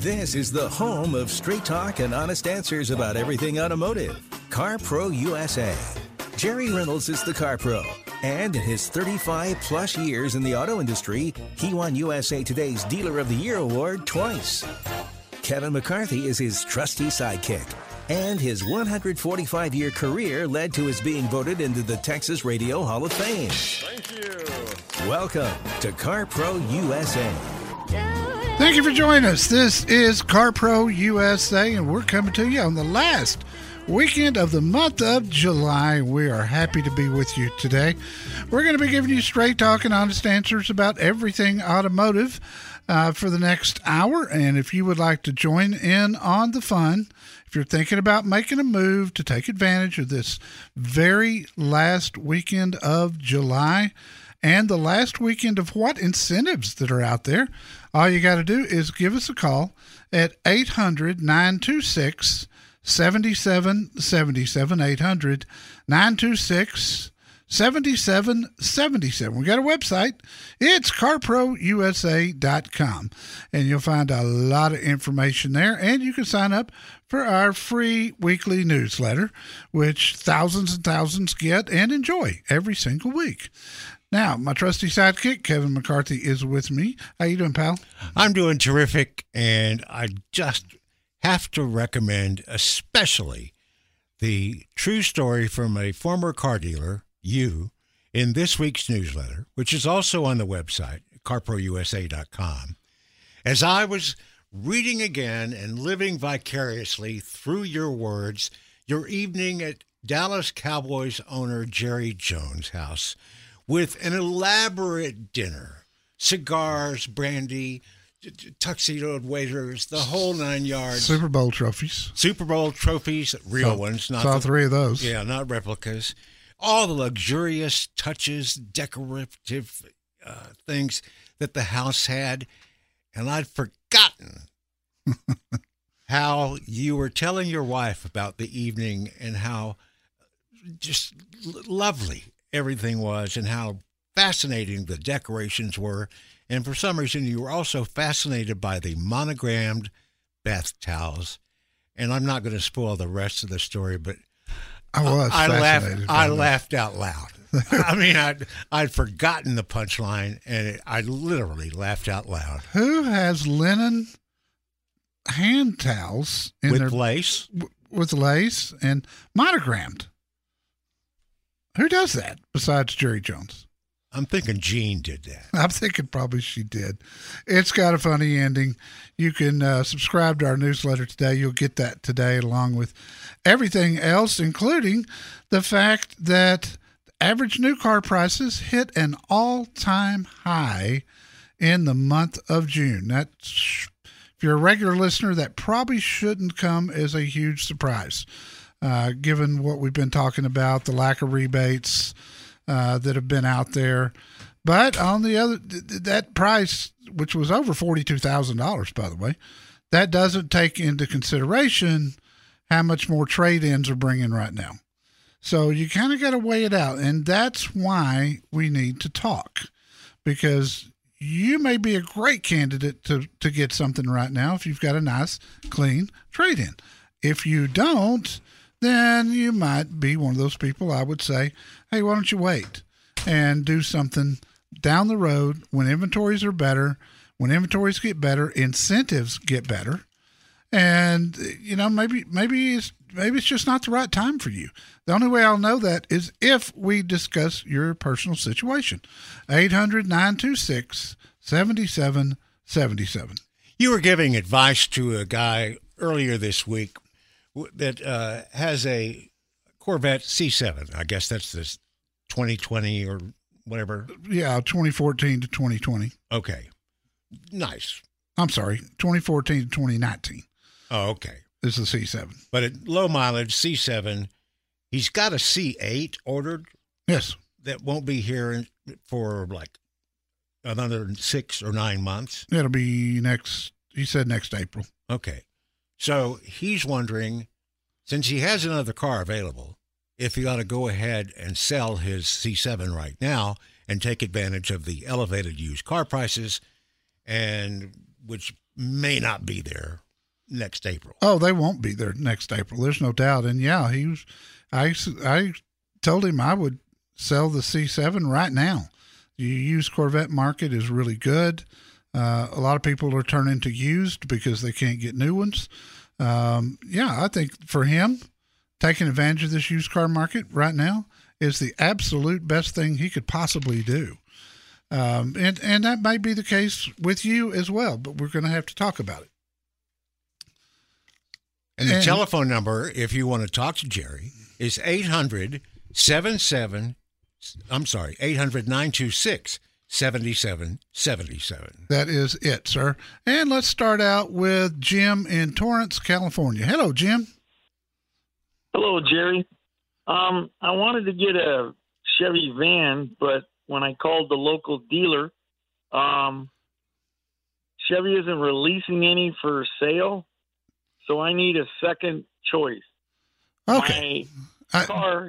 This is the home of straight talk and honest answers about everything automotive. CarPro USA. Jerry Reynolds is the CarPro, and in his 35-plus years in the auto industry, he won USA Today's Dealer of the Year award twice. Kevin McCarthy is his trusty sidekick, and his 145-year career led to his being voted into the Texas Radio Hall of Fame. Thank you. Welcome to CarPro USA. Thank you for joining us. This is CarPro USA, and we're coming to you on the last weekend of the month of July. We are happy to be with you today. We're going to be giving you straight talk and honest answers about everything automotive for the next hour. And if you would like to join in on the fun, if you're thinking about making a move to take advantage of this very last weekend of July, and the last weekend of what incentives that are out there, all you got to do is give us a call at 800-926-7777, 800-926-7777. We got a website. It's carprousa.com, and you'll find a lot of information there, and you can sign up for our free weekly newsletter, which thousands and thousands get and enjoy every single week. Now, my trusty sidekick, Kevin McCarthy, is with me. How you doing, pal? I'm doing terrific, and I just have to recommend especially the true story from a former car dealer, you, in this week's newsletter, which is also on the website, carprousa.com. As I was reading again and living vicariously through your words, your evening at Dallas Cowboys owner Jerry Jones' house, with an elaborate dinner, cigars, brandy, tuxedoed waiters, the whole nine yards. Super Bowl trophies, real ones. Not all three of those. Yeah, not replicas. All the luxurious touches, decorative things that the house had. And I'd forgotten how you were telling your wife about the evening and how just lovely everything was and how fascinating the decorations were. And for some reason, you were also fascinated by the monogrammed bath towels. And I'm not going to spoil the rest of the story, but I laughed out loud. I mean, I'd forgotten the punchline, and I literally laughed out loud. Who has linen hand towels in with their, lace? With lace and monogrammed. Who does that besides Jerry Jones? I'm thinking Jean did that. I'm thinking probably she did. It's got a funny ending. You can subscribe to our newsletter today. You'll get that today along with everything else, including the fact that average new car prices hit an all-time high in the month of June. That's, if you're a regular listener, that probably shouldn't come as a huge surprise. Given what we've been talking about, the lack of rebates that have been out there. But on the other, that price, which was over $42,000, by the way, that doesn't take into consideration how much more trade-ins are bringing right now. So you kind of got to weigh it out. And that's why we need to talk, because you may be a great candidate to get something right now if you've got a nice, clean trade-in. If you don't, then you might be one of those people I would say, hey, why don't you wait and do something down the road, when inventories are better, when inventories get better, incentives get better. And, you know, maybe it's just not the right time for you. The only way I'll know that is if we discuss your personal situation. 800-926-7777. You were giving advice to a guy earlier this week that has a Corvette C7. I guess that's this 2020 or whatever. Yeah, 2014 to 2020. Okay. Nice. I'm sorry, 2014 to 2019. Oh, okay. It's the C7. But at low mileage, C7, he's got a C8 ordered. Yes. That won't be here for like another 6 or 9 months. It'll be next, he said next April. Okay. So he's wondering, since he has another car available, if he ought to go ahead and sell his C7 right now and take advantage of the elevated used car prices, and which may not be there next April. Oh, they won't be there next April. There's no doubt. And yeah, he was, I told him I would sell the C7 right now. The used Corvette market is really good. A lot of people are turning to used because they can't get new ones. Yeah, I think for him, taking advantage of this used car market right now is the absolute best thing he could possibly do. And that may be the case with you as well, but we're going to have to talk about it. And the telephone number, if you want to talk to Jerry, is 800-926-7777. That is it, sir. And let's start out with Jim in Torrance, California. Hello, Jim. Hello, Jerry. I wanted to get a Chevy van, but when I called the local dealer, Chevy isn't releasing any for sale, so I need a second choice. Okay,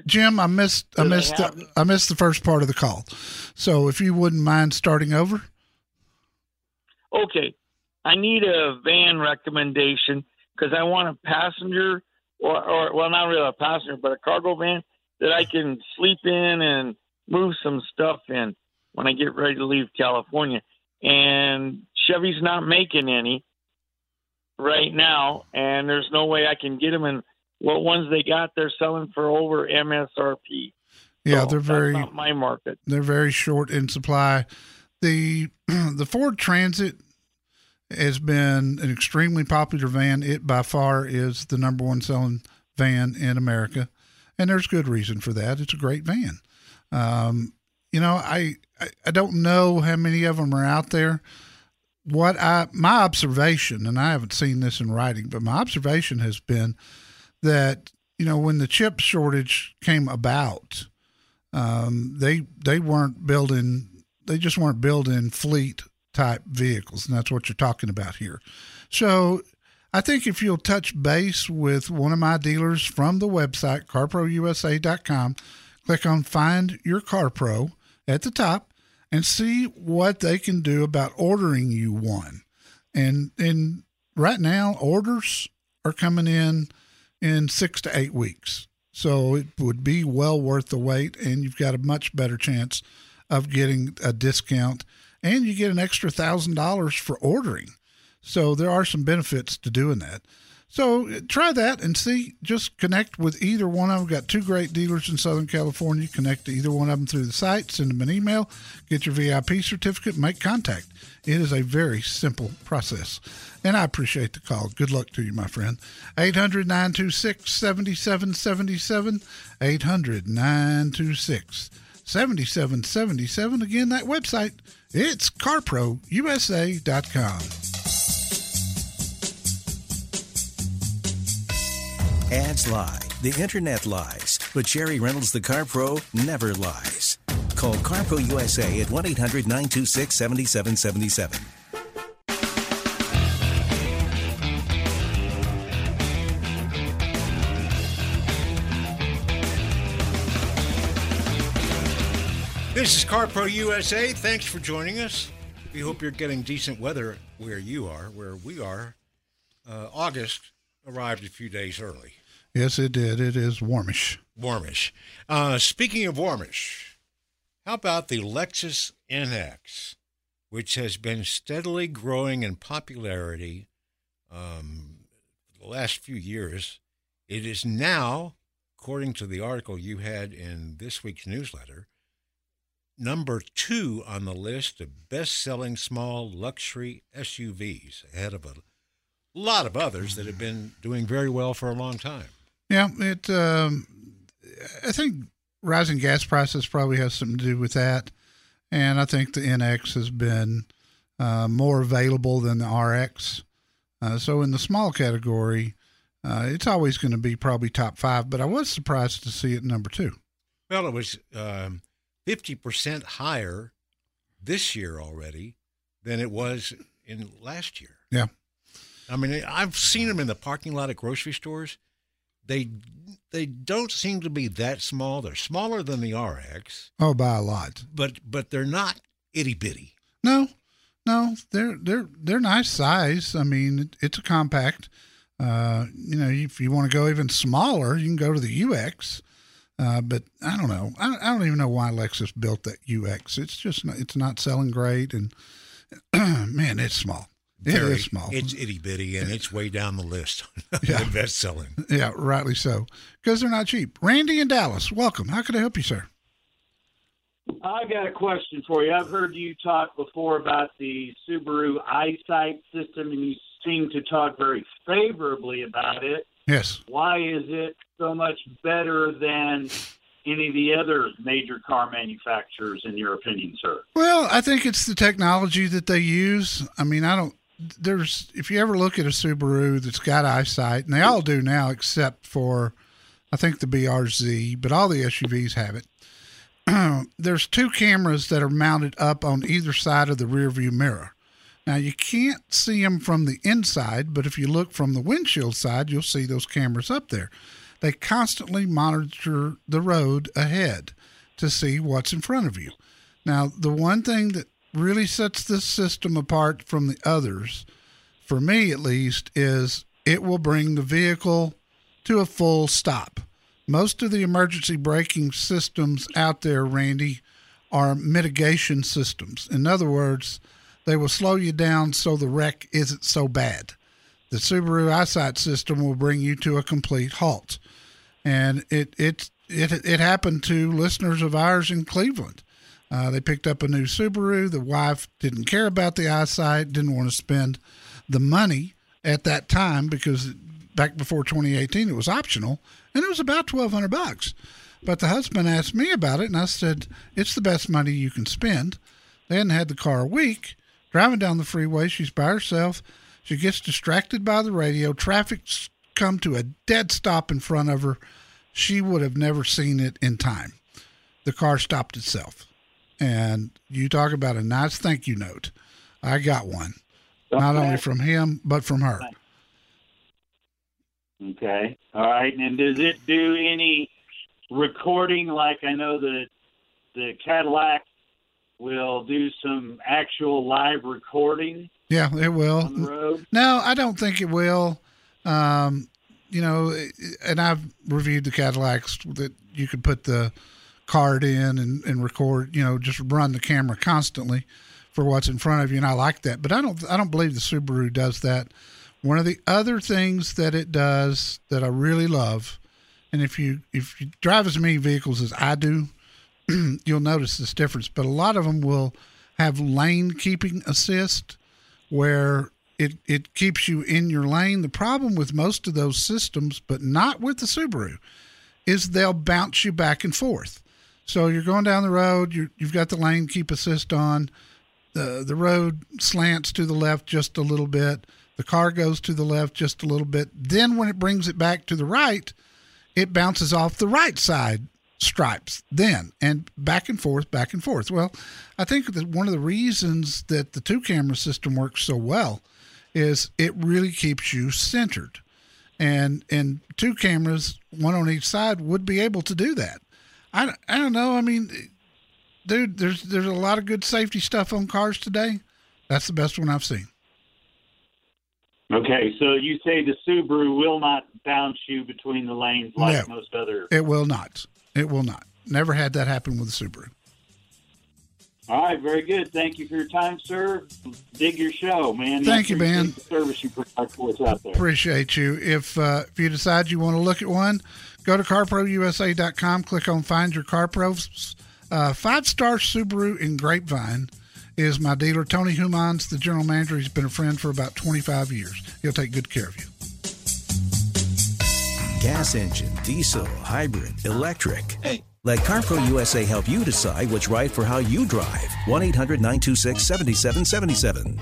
Jim, I missed the first part of the call, so if you wouldn't mind starting over. Okay, I need a van recommendation because I want a passenger, or well, not really a passenger, but a cargo van that I can sleep in and move some stuff in when I get ready to leave California. And Chevy's not making any right now, and there's no way I can get them. And what ones they got, they're selling for over MSRP. Yeah, so they're very, that's not my market. They're very short in supply. The Ford Transit has been an extremely popular van. It by far is the number one selling van in America, and there's good reason for that. It's a great van. You know, I don't know how many of them are out there. My observation, and I haven't seen this in writing, but my observation has been that, you know, when the chip shortage came about, they just weren't building fleet type vehicles. And that's what you're talking about here. So I think if you'll touch base with one of my dealers from the website, carprousa.com, click on Find Your Car Pro at the top and see what they can do about ordering you one. And right now, orders are coming in 6 to 8 weeks. So it would be well worth the wait, and you've got a much better chance of getting a discount. And you get an extra $1,000 for ordering. So there are some benefits to doing that. So try that and see. Just connect with either one of them. We've got two great dealers in Southern California. Connect to either one of them through the site. Send them an email. Get your VIP certificate. Make contact. It is a very simple process. And I appreciate the call. Good luck to you, my friend. 800-926-7777. 800-926-7777. Again, that website, it's carprousa.com. Ads lie, the internet lies, but Jerry Reynolds, the Car Pro, never lies. Call CarPro USA at 1-800-926-7777. This is CarPro USA. Thanks for joining us. We hope you're getting decent weather where you are, where we are. August arrived a few days early. Yes, it did. It is warmish. Speaking of warmish, How about the Lexus NX, which has been steadily growing in popularity the last few years? It is now, according to the article you had in this week's newsletter, number 2 on the list of best-selling small luxury SUVs, ahead of a lot of others that have been doing very well for a long time. Yeah, it. I think rising gas prices probably has something to do with that, and I think the NX has been more available than the RX. So in the small category, it's always going to be probably top 5, but I was surprised to see it number 2. Well, it was 50% higher this year already than it was in last year. Yeah. I mean, I've seen them in the parking lot at grocery stores. They don't seem to be that small. They're smaller than the RX. Oh, by a lot. But they're not itty bitty. No, they're nice size. I mean, it's a compact. You know, if you want to go even smaller, you can go to the UX. But I don't know. I don't even know why Lexus built that UX. It's just it's not selling great, and man, it's small. It is small. It's itty-bitty, and it's way down the list of best-selling. Yeah, rightly so, because they're not cheap. Randy in Dallas, welcome. How can I help you, sir? I've got a question for you. I've heard you talk before about the Subaru EyeSight system, and you seem to talk very favorably about it. Yes. Why is it so much better than any of the other major car manufacturers, in your opinion, sir? Well, I think it's the technology that they use. I mean, I don't... There's, if you ever look at a Subaru that's got EyeSight, and they all do now except for, I think, the BRZ, but all the SUVs have it. There's 2 cameras that are mounted up on either side of the rearview mirror. Now, you can't see them from the inside, but if you look from the windshield side, you'll see those cameras up there. They constantly monitor the road ahead to see what's in front of you. Now, the one thing that really sets this system apart from the others, for me at least, is it will bring the vehicle to a full stop. Most of the emergency braking systems out there, Randy, are mitigation systems. In other words, they will slow you down so the wreck isn't so bad. The Subaru EyeSight system will bring you to a complete halt. And it happened to listeners of ours in Cleveland. They picked up a new Subaru. The wife didn't care about the EyeSight, didn't want to spend the money at that time because back before 2018 it was optional, and it was about $1,200. But the husband asked me about it, and I said, it's the best money you can spend. They hadn't had the car a week. Driving down the freeway, she's by herself. She gets distracted by the radio. Traffic's come to a dead stop in front of her. She would have never seen it in time. The car stopped itself. And you talk about a nice thank you note. I got one, not only from him, but from her. Okay. All right. And does it do any recording? Like I know the Cadillac will do some actual live recording. Yeah, it will. On the road? No, I don't think it will. You know, and I've reviewed the Cadillacs that you could put the card in and record, you know, just run the camera constantly for what's in front of you, and I like that. But I don't believe the Subaru does that. One of the other things that it does that I really love, and if you drive as many vehicles as I do, you'll notice this difference. But a lot of them will have lane keeping assist, where it keeps you in your lane. The problem with most of those systems, but not with the Subaru, is they'll bounce you back and forth. So you're going down the road, you've got the lane keep assist on, the road slants to the left just a little bit, the car goes to the left just a little bit. Then when it brings it back to the right, it bounces off the right side stripes then, and back and forth, back and forth. Well, I think that one of the reasons that the 2-camera system works so well is it really keeps you centered. And 2 cameras, one on each side, would be able to do that. I don't know. I mean, dude, there's a lot of good safety stuff on cars today. That's the best one I've seen. Okay, so you say the Subaru will not bounce you between the lanes like most other. It will not. Never had that happen with the Subaru. All right, very good. Thank you for your time, sir. Dig your show, man. Thank you, man. The service you provide for us out there. Appreciate you. If you decide you want to look at one, go to carprousa.com, click on Find Your CarPros. 5-star Subaru in Grapevine is my dealer. Tony Humans, the general manager, he's been a friend for about 25 years. He'll take good care of you. Gas engine, diesel, hybrid, electric. Hey. Let CarPro USA help you decide what's right for how you drive. 1-800-926-7777.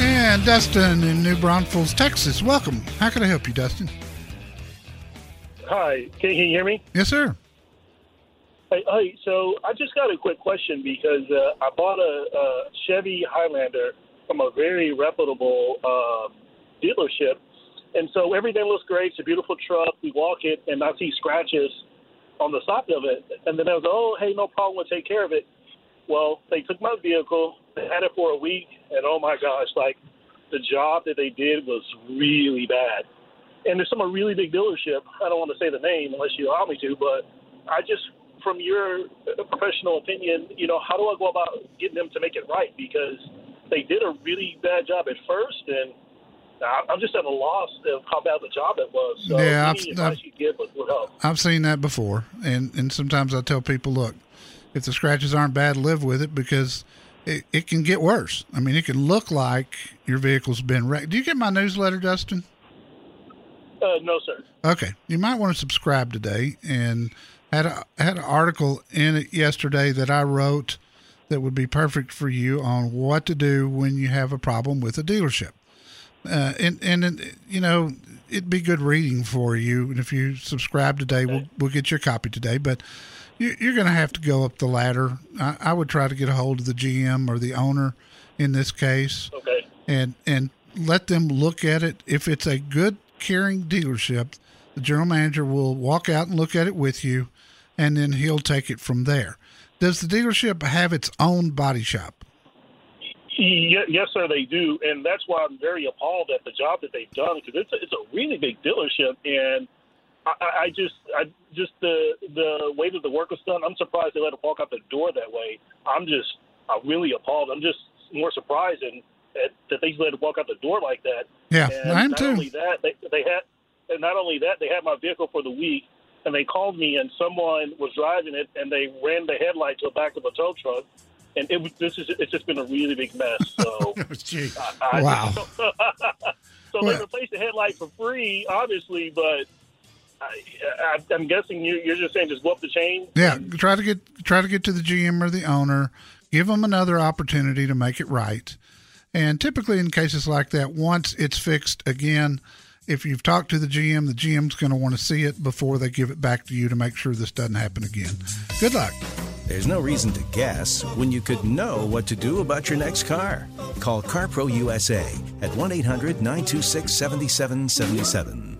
And Dustin in New Braunfels, Texas. Welcome. How can I help you, Dustin? Hi. Can you hear me? Yes, sir. Hey, so I just got a quick question because I bought a Chevy Highlander from a very reputable dealership. And so everything looks great. It's a beautiful truck. We walk it, and I see scratches on the side of it. And then I was, oh, hey, no problem. We'll take care of it. Well, they took my vehicle. They had it for a week. And, oh, my gosh, like the job that they did was really bad. And there's some really big dealership. I don't want to say the name unless you allow me to, but I just – from your professional opinion, you know, how do I go about getting them to make it right? Because they did a really bad job at first, and I'm just at a loss of how bad the job it was. So yeah, any advice you give would help. I've seen that before, and sometimes I tell people, look, if the scratches aren't bad, live with it because it can get worse. I mean, it can look like your vehicle's been wrecked. Do you get my newsletter, Dustin? No, sir. Okay. You might want to subscribe today, and had an article in it yesterday that I wrote that would be perfect for you on what to do when you have a problem with a dealership. And you know, it'd be good reading for you. And if you subscribe today, we'll get your copy today. But you're going to have to go up the ladder. I would try to get a hold of the GM or the owner in this case. Okay. And let them look at it. If it's a good, caring dealership, the general manager will walk out and look at it with you, and then he'll take it from there. Does the dealership have its own body shop? Yes, sir, they do, and that's why I'm very appalled at the job that they've done because it's a really big dealership, and I just the way that the work was done, I'm surprised they let it walk out the door that way. I'm really appalled. I'm just more surprised that they let it walk out the door like that. Yeah, and I am too. Not only that, they had my vehicle for the week, and they called me, and someone was driving it, and they ran the headlight to the back of a tow truck, and it's just been a really big mess. So, wow. They replaced the headlight for free, obviously, but I'm guessing you're just saying just go up the chain. Yeah, and try to get to the GM or the owner, give them another opportunity to make it right, and typically in cases like that, once it's fixed again. If you've talked to the GM, the GM's going to want to see it before they give it back to you to make sure this doesn't happen again. Good luck. There's no reason to guess when you could know what to do about your next car. Call CarPro USA at 1-800-926-7777.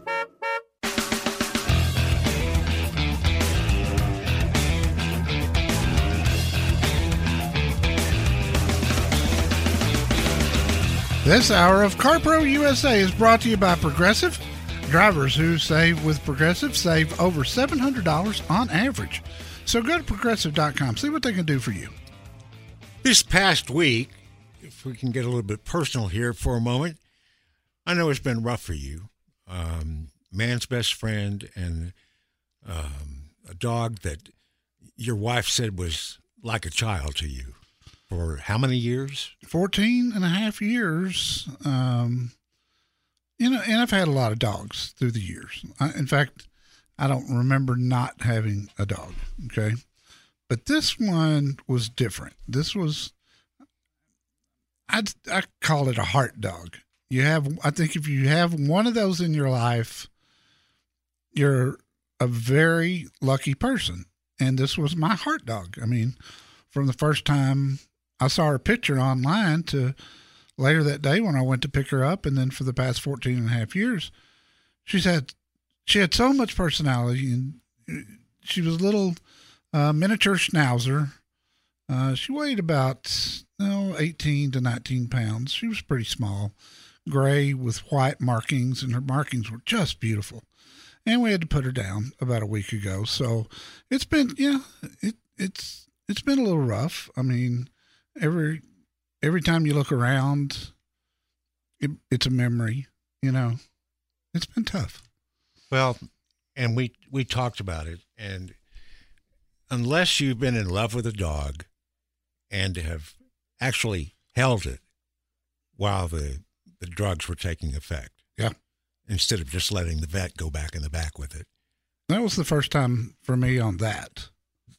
This hour of CarPro USA is brought to you by Progressive. Drivers who save with Progressive save over $700 on average. So go to Progressive.com. See what they can do for you. This past week, if we can get a little bit personal here for a moment, I know it's been rough for you. Man's best friend and a dog that your wife said was like a child to you. For how many years? 14 and a half years. You know, and I've had a lot of dogs through the years. In fact, I don't remember not having a dog, okay? But this one was different. This was, I call it a heart dog. I think if you have one of those in your life, you're a very lucky person. And this was my heart dog. I mean, from the first time I saw her picture online to later that day when I went to pick her up. And then for the past 14 and a half years, she had so much personality, and she was a little miniature schnauzer. She weighed about 18 to 19 pounds. She was pretty small. gray with white markings, and her markings were just beautiful. And we had to put her down about a week ago. So it's been, it's been a little rough. I mean, every time you look around, it's a memory, you know. It's been tough. Well, and we talked about it, and unless you've been in love with a dog and have actually held it while the drugs were taking effect. Yeah. Instead of just letting the vet go back in the back with it. That was the first time for me on that.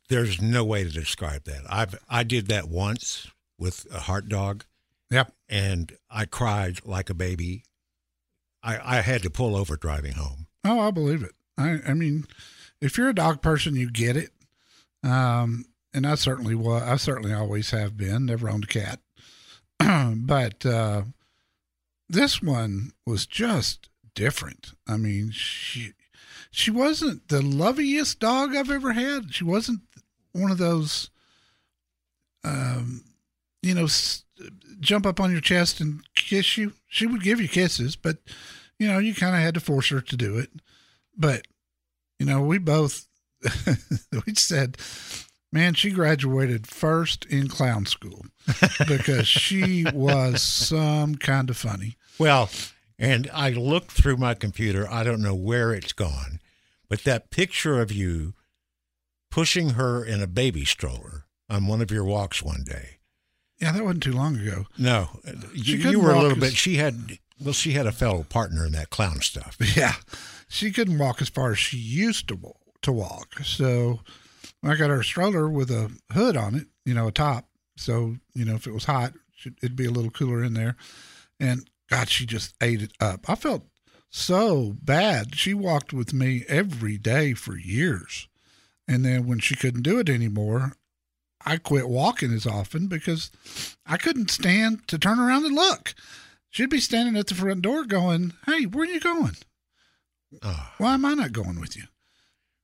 There's no way to describe that. I did that once with a heart dog. Yep. And I cried like a baby. I had to pull over driving home. Oh, I believe it. I mean, if you're a dog person, you get it. And I certainly was. I certainly always have been. Never owned a cat. But this one was just different. I mean, she wasn't the loveliest dog I've ever had. She wasn't one of those, jump up on your chest and kiss you. She would give you kisses, but, you kind of had to force her to do it. But, we both, we said, man, she graduated first in clown school because she was some kind of funny. Well, and I looked through my computer. I don't know where it's gone, but that picture of you pushing her in a baby stroller on one of your walks one day. Yeah, that wasn't too long ago. No, you were a little bit. She had a fellow partner in that clown stuff. Yeah, she couldn't walk as far as she used to walk. So I got her a stroller with a hood on it, a top. So, if it was hot, it'd be a little cooler in there. And God, she just ate it up. I felt so bad. She walked with me every day for years. And then when she couldn't do it anymore, I quit walking as often because I couldn't stand to turn around and look. She'd be standing at the front door going, hey, where are you going? Why am I not going with you?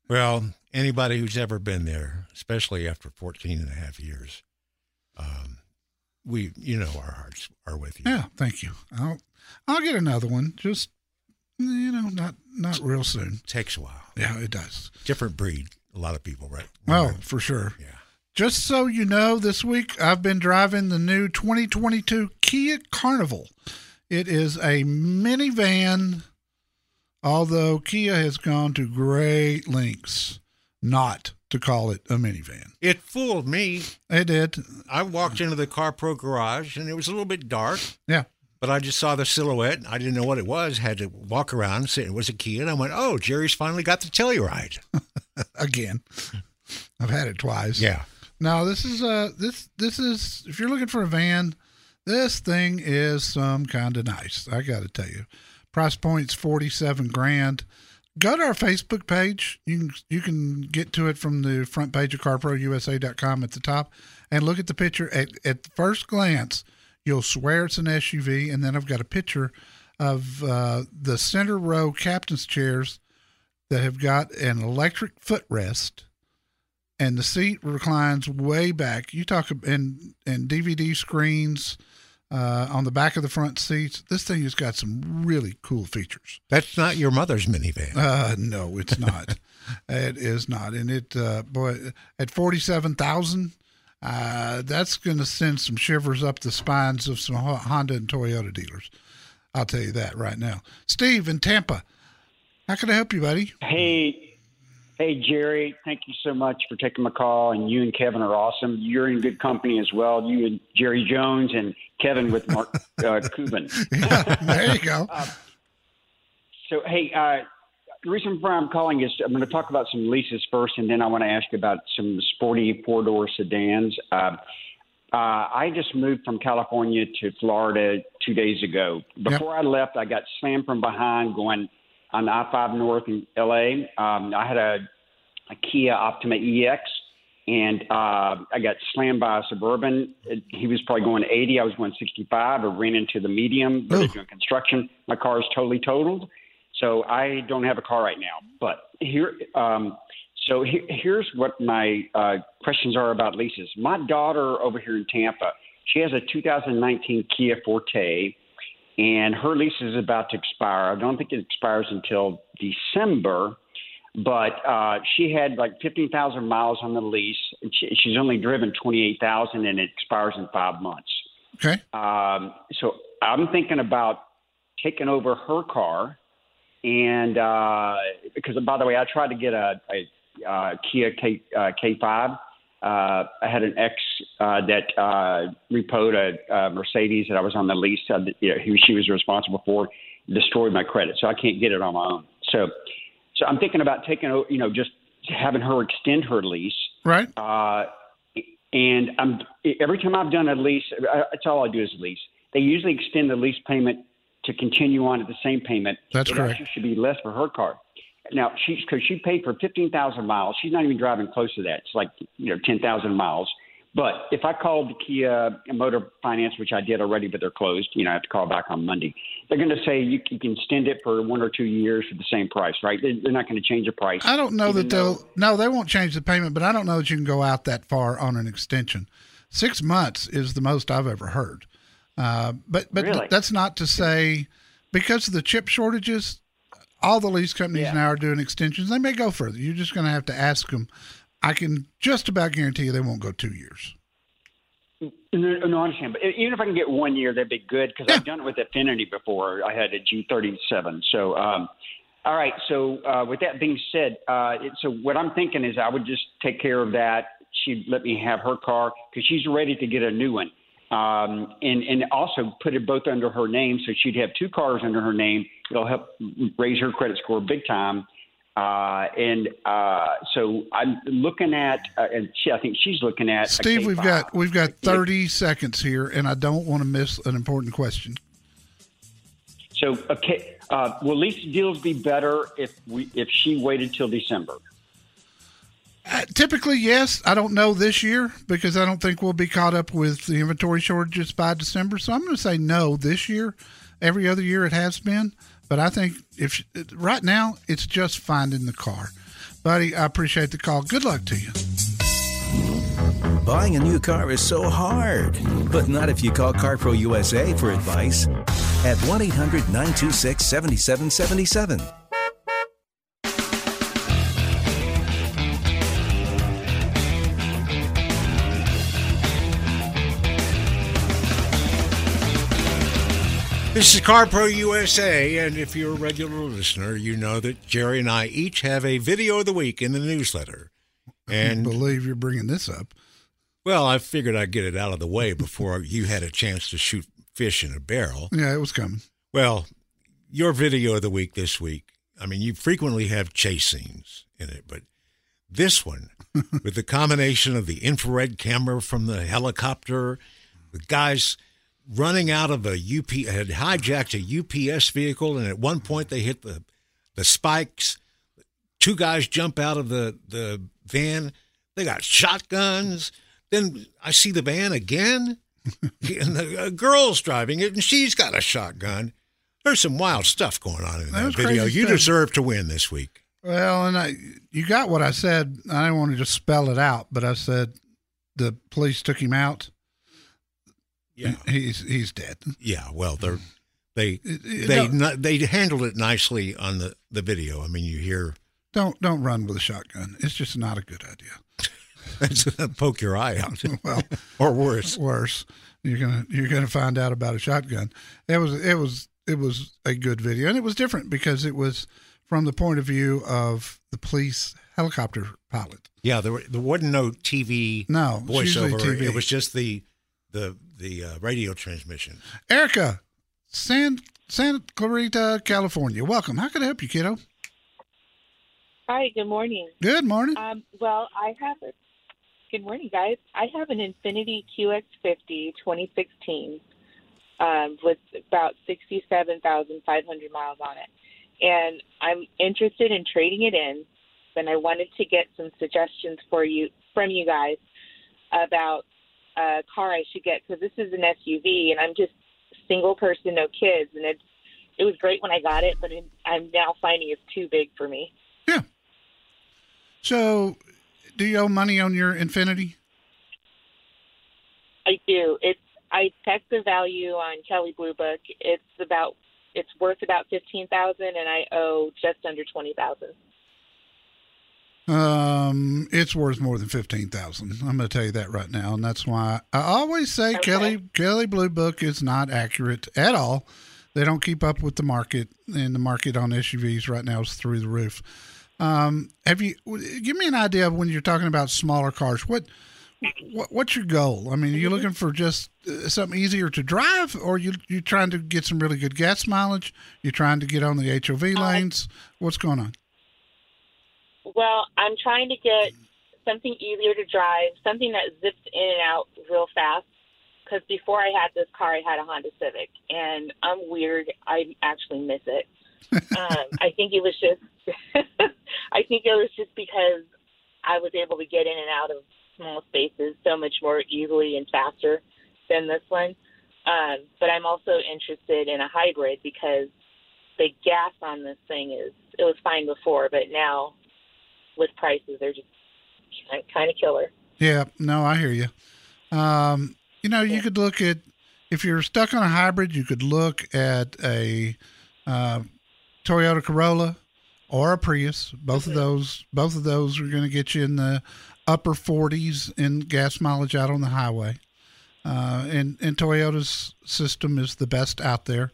Well, anybody who's ever been there, especially after 14 and a half years, our hearts are with you. Yeah, thank you. I'll get another one. Just, not real soon. Takes a while. Yeah, it does. Different breed. A lot of people, right? Oh, for sure. Yeah. Just so you know, this week I've been driving the new 2022 Kia Carnival. It is a minivan, although Kia has gone to great lengths not to call it a minivan. It fooled me. It did. I walked into the CarPro garage, and it was a little bit dark. Yeah. But I just saw the silhouette. I didn't know what it was. Had to walk around, say it was a Kia, and I went, oh, Jerry's finally got the Telluride. Again. I've had it twice. Yeah. Now, this is if you're looking for a van, this thing is some kind of nice. I got to tell you, price point's $47,000. Go to our Facebook page. You can get to it from the front page of CarProUSA.com at the top, and look at the picture. At first glance, you'll swear it's an SUV, and then I've got a picture of the center row captain's chairs that have got an electric footrest. And the seat reclines way back. You talk and DVD screens on the back of the front seats. This thing has got some really cool features. That's not your mother's minivan. No, it's not. It is not. And it, at $47,000, that's going to send some shivers up the spines of some Honda and Toyota dealers. I'll tell you that right now. Steve in Tampa, how can I help you, buddy? Hey, Jerry, thank you so much for taking my call, and you and Kevin are awesome. You're in good company as well. You and Jerry Jones and Kevin with Mark Cuban. Yeah, there you go. The reason why I'm calling is I'm going to talk about some leases first, and then I want to ask about some sporty four-door sedans. I just moved from California to Florida 2 days ago. Before I left, I got slammed from behind going – on I-5 North in L.A., I had a Kia Optima EX, and I got slammed by a Suburban. He was probably going 80. I was going 65. I ran into the medium. They were doing construction. My car is totally totaled, so I don't have a car right now. But here, here's what my questions are about leases. My daughter over here in Tampa, she has a 2019 Kia Forte. and her lease is about to expire. I don't think it expires until December, but she had like 15,000 miles on the lease. She's only driven 28,000, and it expires in 5 months. Okay. So I'm thinking about taking over her car, and because, by the way, I tried to get a Kia K5. I had an ex that repoed a Mercedes that I was on the lease, who she was responsible for, destroyed my credit. So I can't get it on my own. So I'm thinking about taking, just having her extend her lease. Right. And every time I've done a lease, that's all I do is lease. They usually extend the lease payment to continue on at the same payment. That's correct. It should be less for her car. Now, because she paid for 15,000 miles. She's not even driving close to that. It's like, 10,000 miles. But if I called the Kia Motor Finance, which I did already, but they're closed, I have to call back on Monday. They're going to say you can extend it for 1 or 2 years for the same price, right? They're not going to change the price. I don't know that they won't change the payment, but I don't know that you can go out that far on an extension. 6 months is the most I've ever heard. But really? That's not to say, because of the chip shortages, all the lease companies now are doing extensions. They may go further. You're just going to have to ask them. I can just about guarantee you they won't go 2 years. No, I understand. But even if I can get 1 year, that'd be good, because I've done it with Infiniti before. I had a G37. So, all right. So with that being said, so what I'm thinking is I would just take care of that. She'd let me have her car because she's ready to get a new one. And also put it both under her name, so she'd have two cars under her name. It'll help raise her credit score big time. So I'm looking at, I think she's looking at. Steve, we've got 30 seconds here, and I don't want to miss an important question. So, okay, will lease deals be better if she waited till December? Typically, yes. I don't know this year because I don't think we'll be caught up with the inventory shortages by December. So I'm going to say no this year. Every other year it has been. But I think right now it's just finding the car. Buddy, I appreciate the call. Good luck to you. Buying a new car is so hard, but not if you call CarPro USA for advice at 1-800-926-7777. This is CarPro USA, and if you're a regular listener, you know that Jerry and I each have a video of the week in the newsletter. And I can't believe you're bringing this up. Well, I figured I'd get it out of the way before you had a chance to shoot fish in a barrel. Yeah, it was coming. Well, your video of the week this week, I mean, you frequently have chase scenes in it, but this one, with the combination of the infrared camera from the helicopter, the guys running out of had hijacked a UPS vehicle, and at one point they hit the spikes. Two guys jump out of the van. They got shotguns. Then I see the van again, and the girl's driving it, and she's got a shotgun. There's some wild stuff going on in that video. You deserve to win this week. Well, and you got what I said. I didn't want to just spell it out, but I said the police took him out. Yeah, he's dead. Yeah, well, they handled it nicely on the video. I mean, you hear don't run with a shotgun. It's just not a good idea. That's poke your eye out. Well, or worse. You're gonna find out about a shotgun. It was a good video, and it was different because it was from the point of view of the police helicopter pilot. Yeah, there wasn't no TV. No, voiceover. TV. It was just the radio transmission. Erica, Santa Clarita, California. Welcome. How can I help you, kiddo? Hi, good morning. Good morning. Well, good morning, guys. I have an Infiniti QX50 2016 with about 67,500 miles on it. And I'm interested in trading it in, and I wanted to get some suggestions from you guys about car I should get, because this is an SUV and I'm just single person, no kids, and it was great when I got it, but I'm now finding it's too big for me. Yeah. So, do you owe money on your Infiniti? I do. It's I checked the value on Kelley Blue Book. It's worth about $15,000, and I owe just under $20,000. It's worth more than $15,000. I'm going to tell you that right now, and that's why I always say Kelley Blue Book is not accurate at all. They don't keep up with the market, and the market on SUVs right now is through the roof. Give me an idea of when you're talking about smaller cars. What's your goal? I mean, are you looking for just something easier to drive, or you're trying to get some really good gas mileage? You're trying to get on the HOV lanes? What's going on? Well, I'm trying to get something easier to drive, something that zips in and out real fast. Because before I had this car, I had a Honda Civic, and I'm weird. I actually miss it. I think it was just because I was able to get in and out of small spaces so much more easily and faster than this one. But I'm also interested in a hybrid because the gas on this thing it was fine before, but now with prices, they're just kind of killer. Yeah, no, I hear you. You could look at, if you're stuck on a hybrid, you could look at a Toyota Corolla or a Prius. Both of those are going to get you in the upper 40s in gas mileage out on the highway. And Toyota's system is the best out there.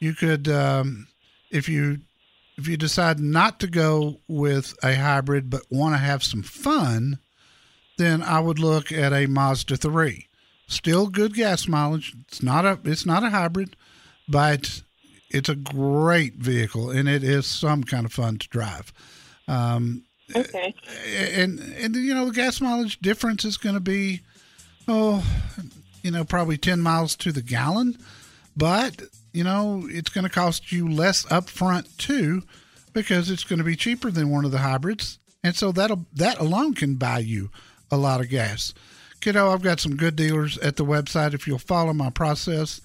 You could, if you decide not to go with a hybrid but want to have some fun, then I would look at a Mazda 3. Still good gas mileage. It's not a hybrid, but it's a great vehicle, and it is some kind of fun to drive. Okay. And the gas mileage difference is going to be, probably 10 miles to the gallon, but it's going to cost you less upfront too, because it's going to be cheaper than one of the hybrids, and so that alone can buy you a lot of gas. Kiddo, I've got some good dealers at the website. If you'll follow my process,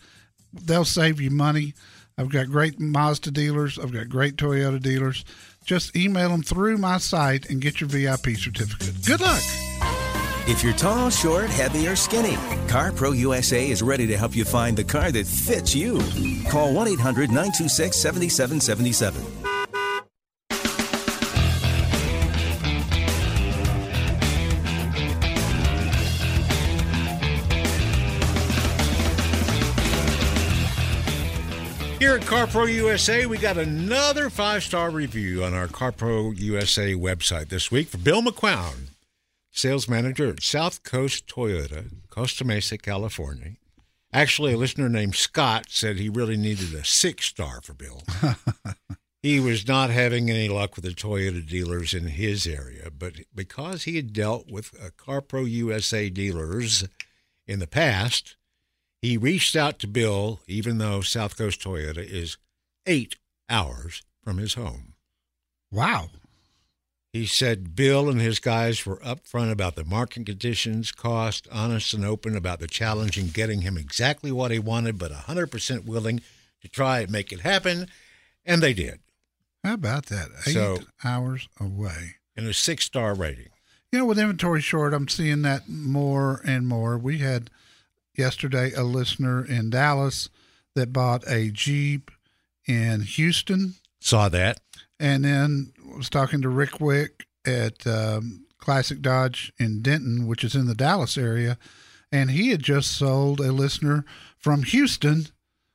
they'll save you money. I've got great Mazda dealers. I've got great Toyota dealers. Just email them through my site and get your VIP certificate. Good luck. If you're tall, short, heavy, or skinny, CarPro USA is ready to help you find the car that fits you. Call 1-800-926-7777. Here at CarPro USA, we got another 5-star review on our CarPro USA website this week for Bill McCown, sales manager at South Coast Toyota, Costa Mesa, California. Actually, a listener named Scott said he really needed a 6-star for Bill. He was not having any luck with the Toyota dealers in his area, but because he had dealt with CarPro USA dealers in the past, he reached out to Bill, even though South Coast Toyota is 8 hours from his home. Wow. He said Bill and his guys were upfront about the market conditions, cost, honest and open about the challenge in getting him exactly what he wanted, but 100% willing to try and make it happen, and they did. How about that? 8 hours away. And a 6-star rating. With inventory short, I'm seeing that more and more. We had yesterday a listener in Dallas that bought a Jeep in Houston. Saw that. And then was talking to Rick Wick at Classic Dodge in Denton, which is in the Dallas area, and he had just sold a listener from Houston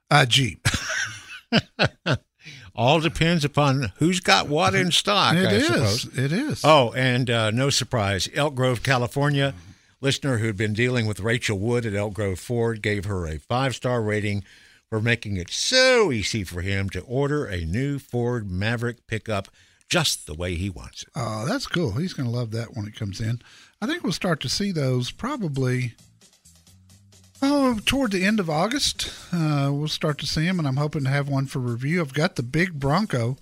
a Jeep. All depends upon who's got what in stock, I suppose. It is. Oh, and no surprise, Elk Grove, California. Listener who'd been dealing with Rachel Wood at Elk Grove Ford gave her a 5-star rating for making it so easy for him to order a new Ford Maverick pickup just the way he wants it. Oh, that's cool. He's going to love that when it comes in. I think we'll start to see those probably toward the end of August. We'll start to see them, and I'm hoping to have one for review. I've got the big Bronco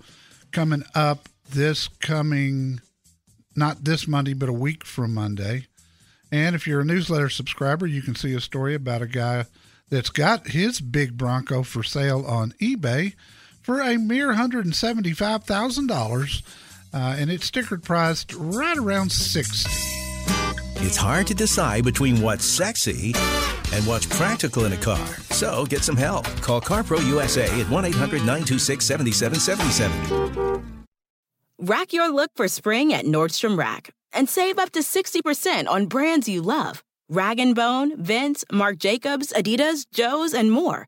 coming up not this Monday, but a week from Monday. And if you're a newsletter subscriber, you can see a story about a guy that's got his big Bronco for sale on eBay for a mere $175,000, and it's sticker priced right around $60,000. It's hard to decide between what's sexy and what's practical in a car. So get some help. Call CarPro USA at 1-800-926-7777. Rack your look for spring at Nordstrom Rack and save up to 60% on brands you love. Rag & Bone, Vince, Marc Jacobs, Adidas, Joe's, and more.